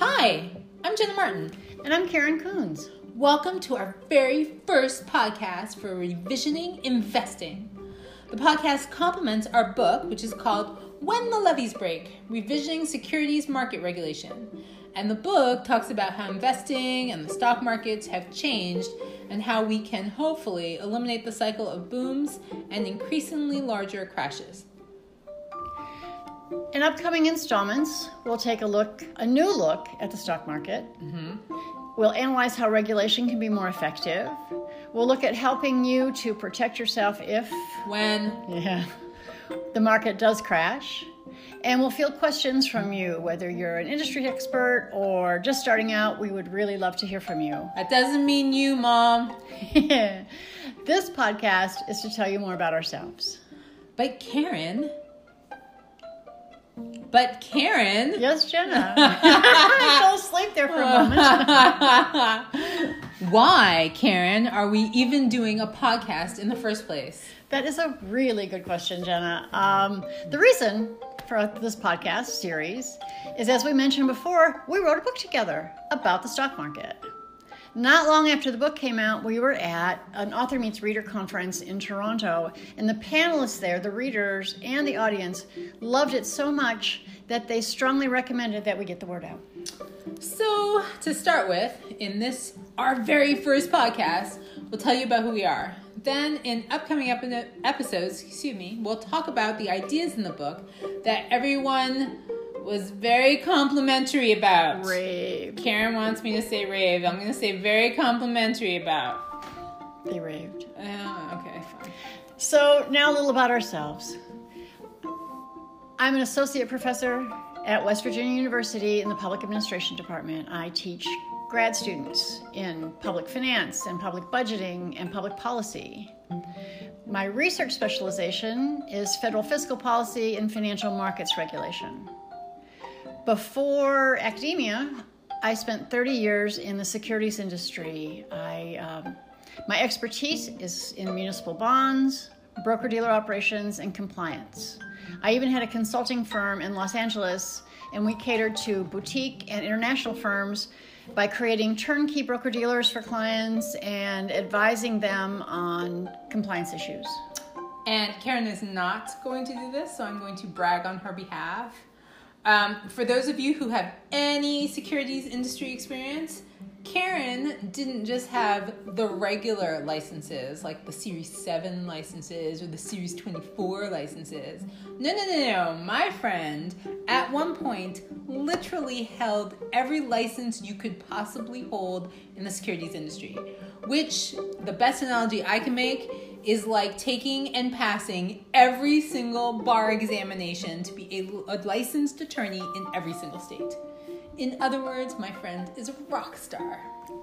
Hi, I'm Jenna Martin. And I'm Karen Coons. Welcome to our very first podcast for Revisioning Investing. The podcast complements our book, which is called When the Levees Break, Revisioning Securities Market Regulation. And the book talks about how investing and the stock markets have changed and how we can hopefully eliminate the cycle of booms and increasingly larger crashes. In upcoming installments, we'll take a new look at the stock market. Mm-hmm. We'll analyze how regulation can be more effective. We'll look at helping you to protect yourself if the market does crash. And we'll field questions from you, whether you're an industry expert or just starting out. We would really love to hear from you. That doesn't mean you, Mom. This podcast is to tell you more about ourselves. But Karen? Yes, Jenna. I fell asleep there for a moment. Why, Karen, are we even doing a podcast in the first place? That is a really good question, Jenna. The reason for this podcast series is, as we mentioned before, we wrote a book together about the stock market. Not long after the book came out, we were at an Author Meets Reader conference in Toronto, and the panelists there, the readers and the audience, loved it so much that they strongly recommended that we get the word out. So, to start with, in this, our very first podcast, we'll tell you about who we are. Then, in upcoming episodes, we'll talk about the ideas in the book that everyone was very complimentary about. Rave. Karen wants me to say rave. I'm going to say very complimentary about. They raved. Okay, fine. So now a little about ourselves. I'm an associate professor at West Virginia University in the Public Administration Department. I teach grad students in public finance and public budgeting and public policy. My research specialization is federal fiscal policy and financial markets regulation. Before academia, I spent 30 years in the securities industry. My expertise is in municipal bonds, broker-dealer operations, and compliance. I even had a consulting firm in Los Angeles, and we catered to boutique and international firms by creating turnkey broker-dealers for clients and advising them on compliance issues. And Karen is not going to do this, so I'm going to brag on her behalf. For those of you who have any securities industry experience, Karen didn't just have the regular licenses, like the Series 7 licenses or the Series 24 licenses. No. My friend, at one point, literally held every license you could possibly hold in the securities industry, which the best analogy I can make is like taking and passing every single bar examination to be a licensed attorney in every single state. In other words, my friend is a rock star.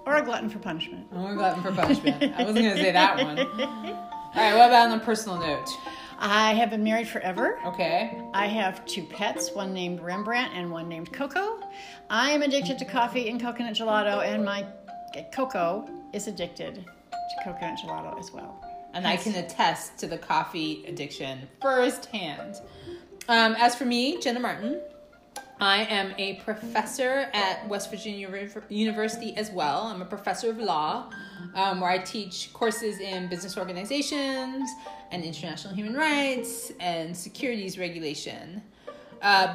Or a glutton for punishment. I wasn't going to say that one. All right, what about on a personal note? I have been married forever. Okay. I have two pets, one named Rembrandt and one named Coco. I am addicted to coffee and coconut gelato, and my Coco is addicted to coconut gelato as well. And I can attest to the coffee addiction firsthand. As for me, Jenna Martin, I am a professor at West Virginia University as well. I'm a professor of law, where I teach courses in business organizations and international human rights and securities regulation.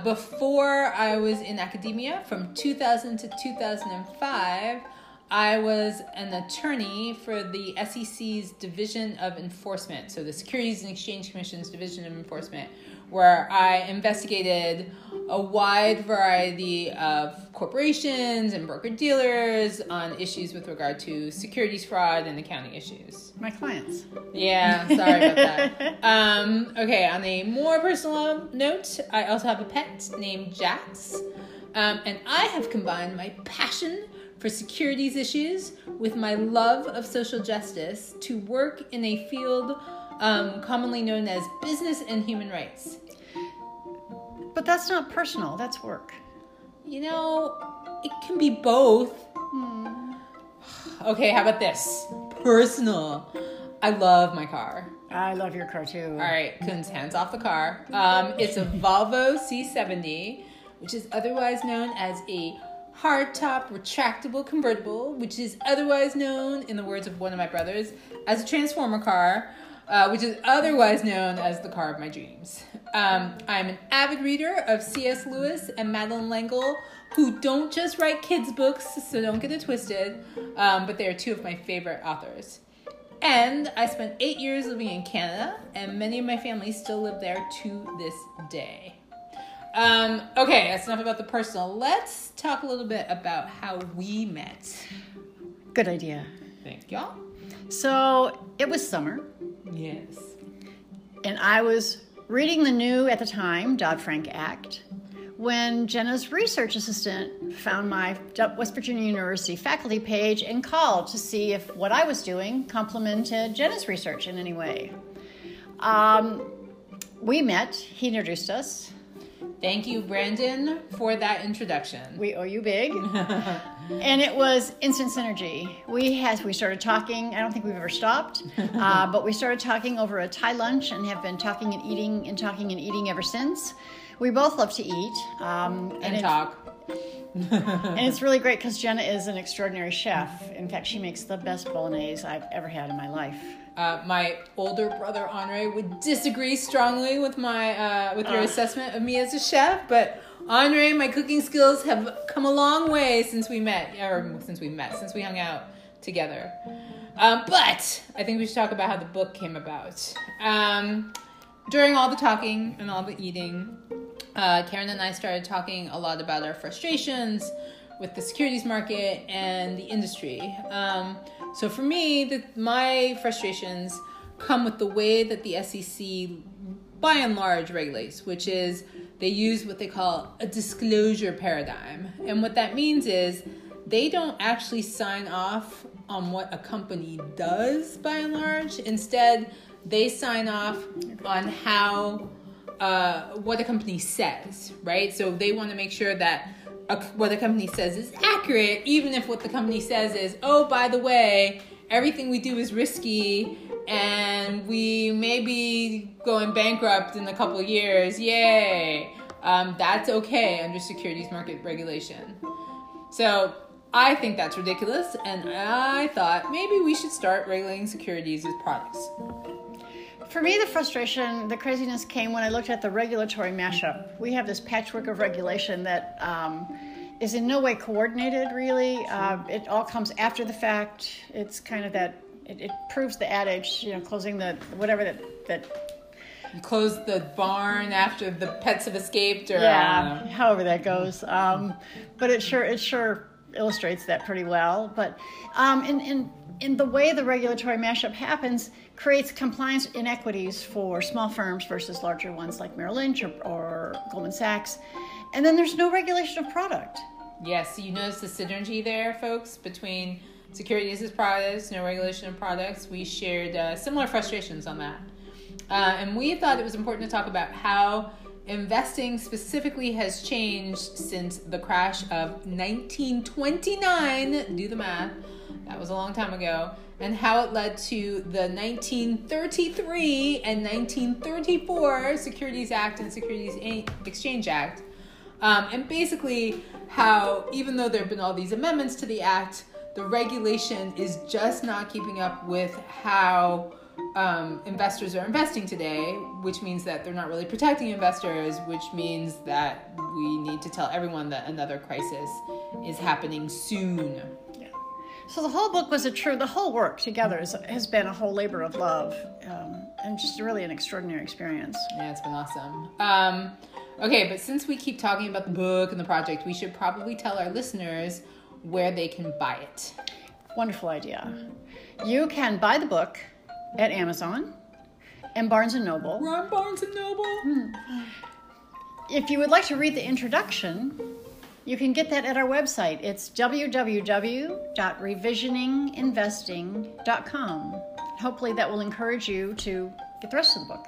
Before I was in academia, from 2000 to 2005, I was an attorney for the SEC's Division of Enforcement, so the Securities and Exchange Commission's Division of Enforcement, where I investigated a wide variety of corporations and broker-dealers on issues with regard to securities fraud and accounting issues. My clients. Yeah, sorry about that. Okay, on a more personal note, I also have a pet named Jax, and I have combined my passion for securities issues with my love of social justice to work in a field commonly known as business and human rights. But that's not personal, that's work. It can be both. Okay, how about this? Personal. I love my car. I love your car too. All right, Coons, hands off the car. It's a Volvo C70, which is otherwise known as a hard-top, retractable convertible, which is otherwise known, in the words of one of my brothers, as a transformer car, which is otherwise known as the car of my dreams. I'm an avid reader of C.S. Lewis and Madeleine L'Engle, who don't just write kids' books, so don't get it twisted, but they are two of my favorite authors. And I spent 8 years living in Canada, and many of my family still live there to this day. Okay, that's enough about the personal. Let's talk a little bit about how we met. Good idea. Thank y'all. So it was summer. Yes. And I was reading the new, at the time, Dodd-Frank Act, when Jenna's research assistant found my West Virginia University faculty page and called to see if what I was doing complemented Jenna's research in any way. We met. He introduced us. Thank you, Brandon, for that introduction. We owe you big. And it was instant synergy. We started talking. I don't think we've ever stopped, but we started talking over a Thai lunch and have been talking and eating ever since. We both love to eat. And talk. And it's really great because Jenna is an extraordinary chef. In fact, she makes the best bolognese I've ever had in my life. My older brother Henri would disagree strongly with your assessment of me as a chef, but Henri, my cooking skills have come a long way since we hung out together. But I think we should talk about how the book came about. During all the talking and all the eating, Karen and I started talking a lot about our frustrations with the securities market and the industry. So for me, my frustrations come with the way that the SEC, by and large, regulates, which is they use what they call a disclosure paradigm. And what that means is they don't actually sign off on what a company does, by and large. Instead, they sign off on what a company says, right? So they want to make sure that what a company says is accurate, even if what the company says is, oh, by the way, everything we do is risky and we may be going bankrupt in a couple of years. Yay. That's okay under securities market regulation. So I think that's ridiculous. And I thought maybe we should start regulating securities as products. For me, the frustration, the craziness came when I looked at the regulatory mashup. We have this patchwork of regulation that is in no way coordinated, really. It all comes after the fact. It's kind of that, it proves the adage, closing the, whatever that. You close the barn after the pets have escaped, or however that goes. But it sure illustrates that pretty well. But in the way the regulatory mashup happens, creates compliance inequities for small firms versus larger ones like Merrill Lynch or Goldman Sachs. And then there's no regulation of product. Yes, you notice the synergy there, folks, between securities as products, no regulation of products. We shared similar frustrations on that. And we thought it was important to talk about how investing specifically has changed since the crash of 1929. Do the math. That was a long time ago. And how it led to the 1933 and 1934 Securities Act and Securities Exchange Act. And basically how, even though there have been all these amendments to the act, the regulation is just not keeping up with how investors are investing today, which means that they're not really protecting investors, which means that we need to tell everyone that another crisis is happening soon. So the whole book the whole work together has been a whole labor of love, and just really an extraordinary experience. Yeah, it's been awesome. Okay, but since we keep talking about the book and the project, we should probably tell our listeners where they can buy it. Wonderful idea. You can buy the book at Amazon and Barnes and Noble. We're on Barnes and Noble. If you would like to read the introduction, you can get that at our website. It's www.revisioninginvesting.com. Hopefully that will encourage you to get the rest of the book.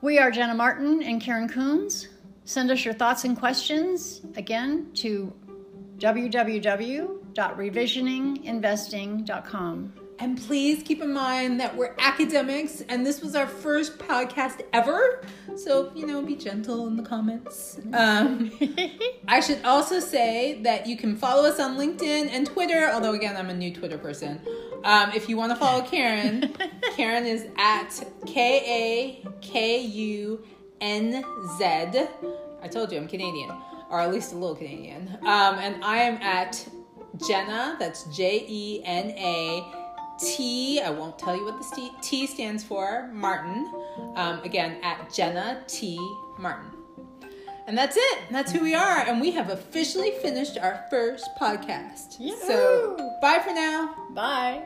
We are Jenna Martin and Karen Coons. Send us your thoughts and questions, again, to www.revisioninginvesting.com. And please keep in mind that we're academics and this was our first podcast ever. So, you know, be gentle in the comments. I should also say that you can follow us on LinkedIn and Twitter. Although, again, I'm a new Twitter person. If you want to follow Karen, Karen is at KAKUNZ. I told you I'm Canadian, or at least a little Canadian. And I am at Jenna, that's JENA. T, I won't tell you what the T stands for, Martin. Again, at Jenna T. Martin. And that's it. That's who we are. And we have officially finished our first podcast. Yahoo! So, bye for now. Bye.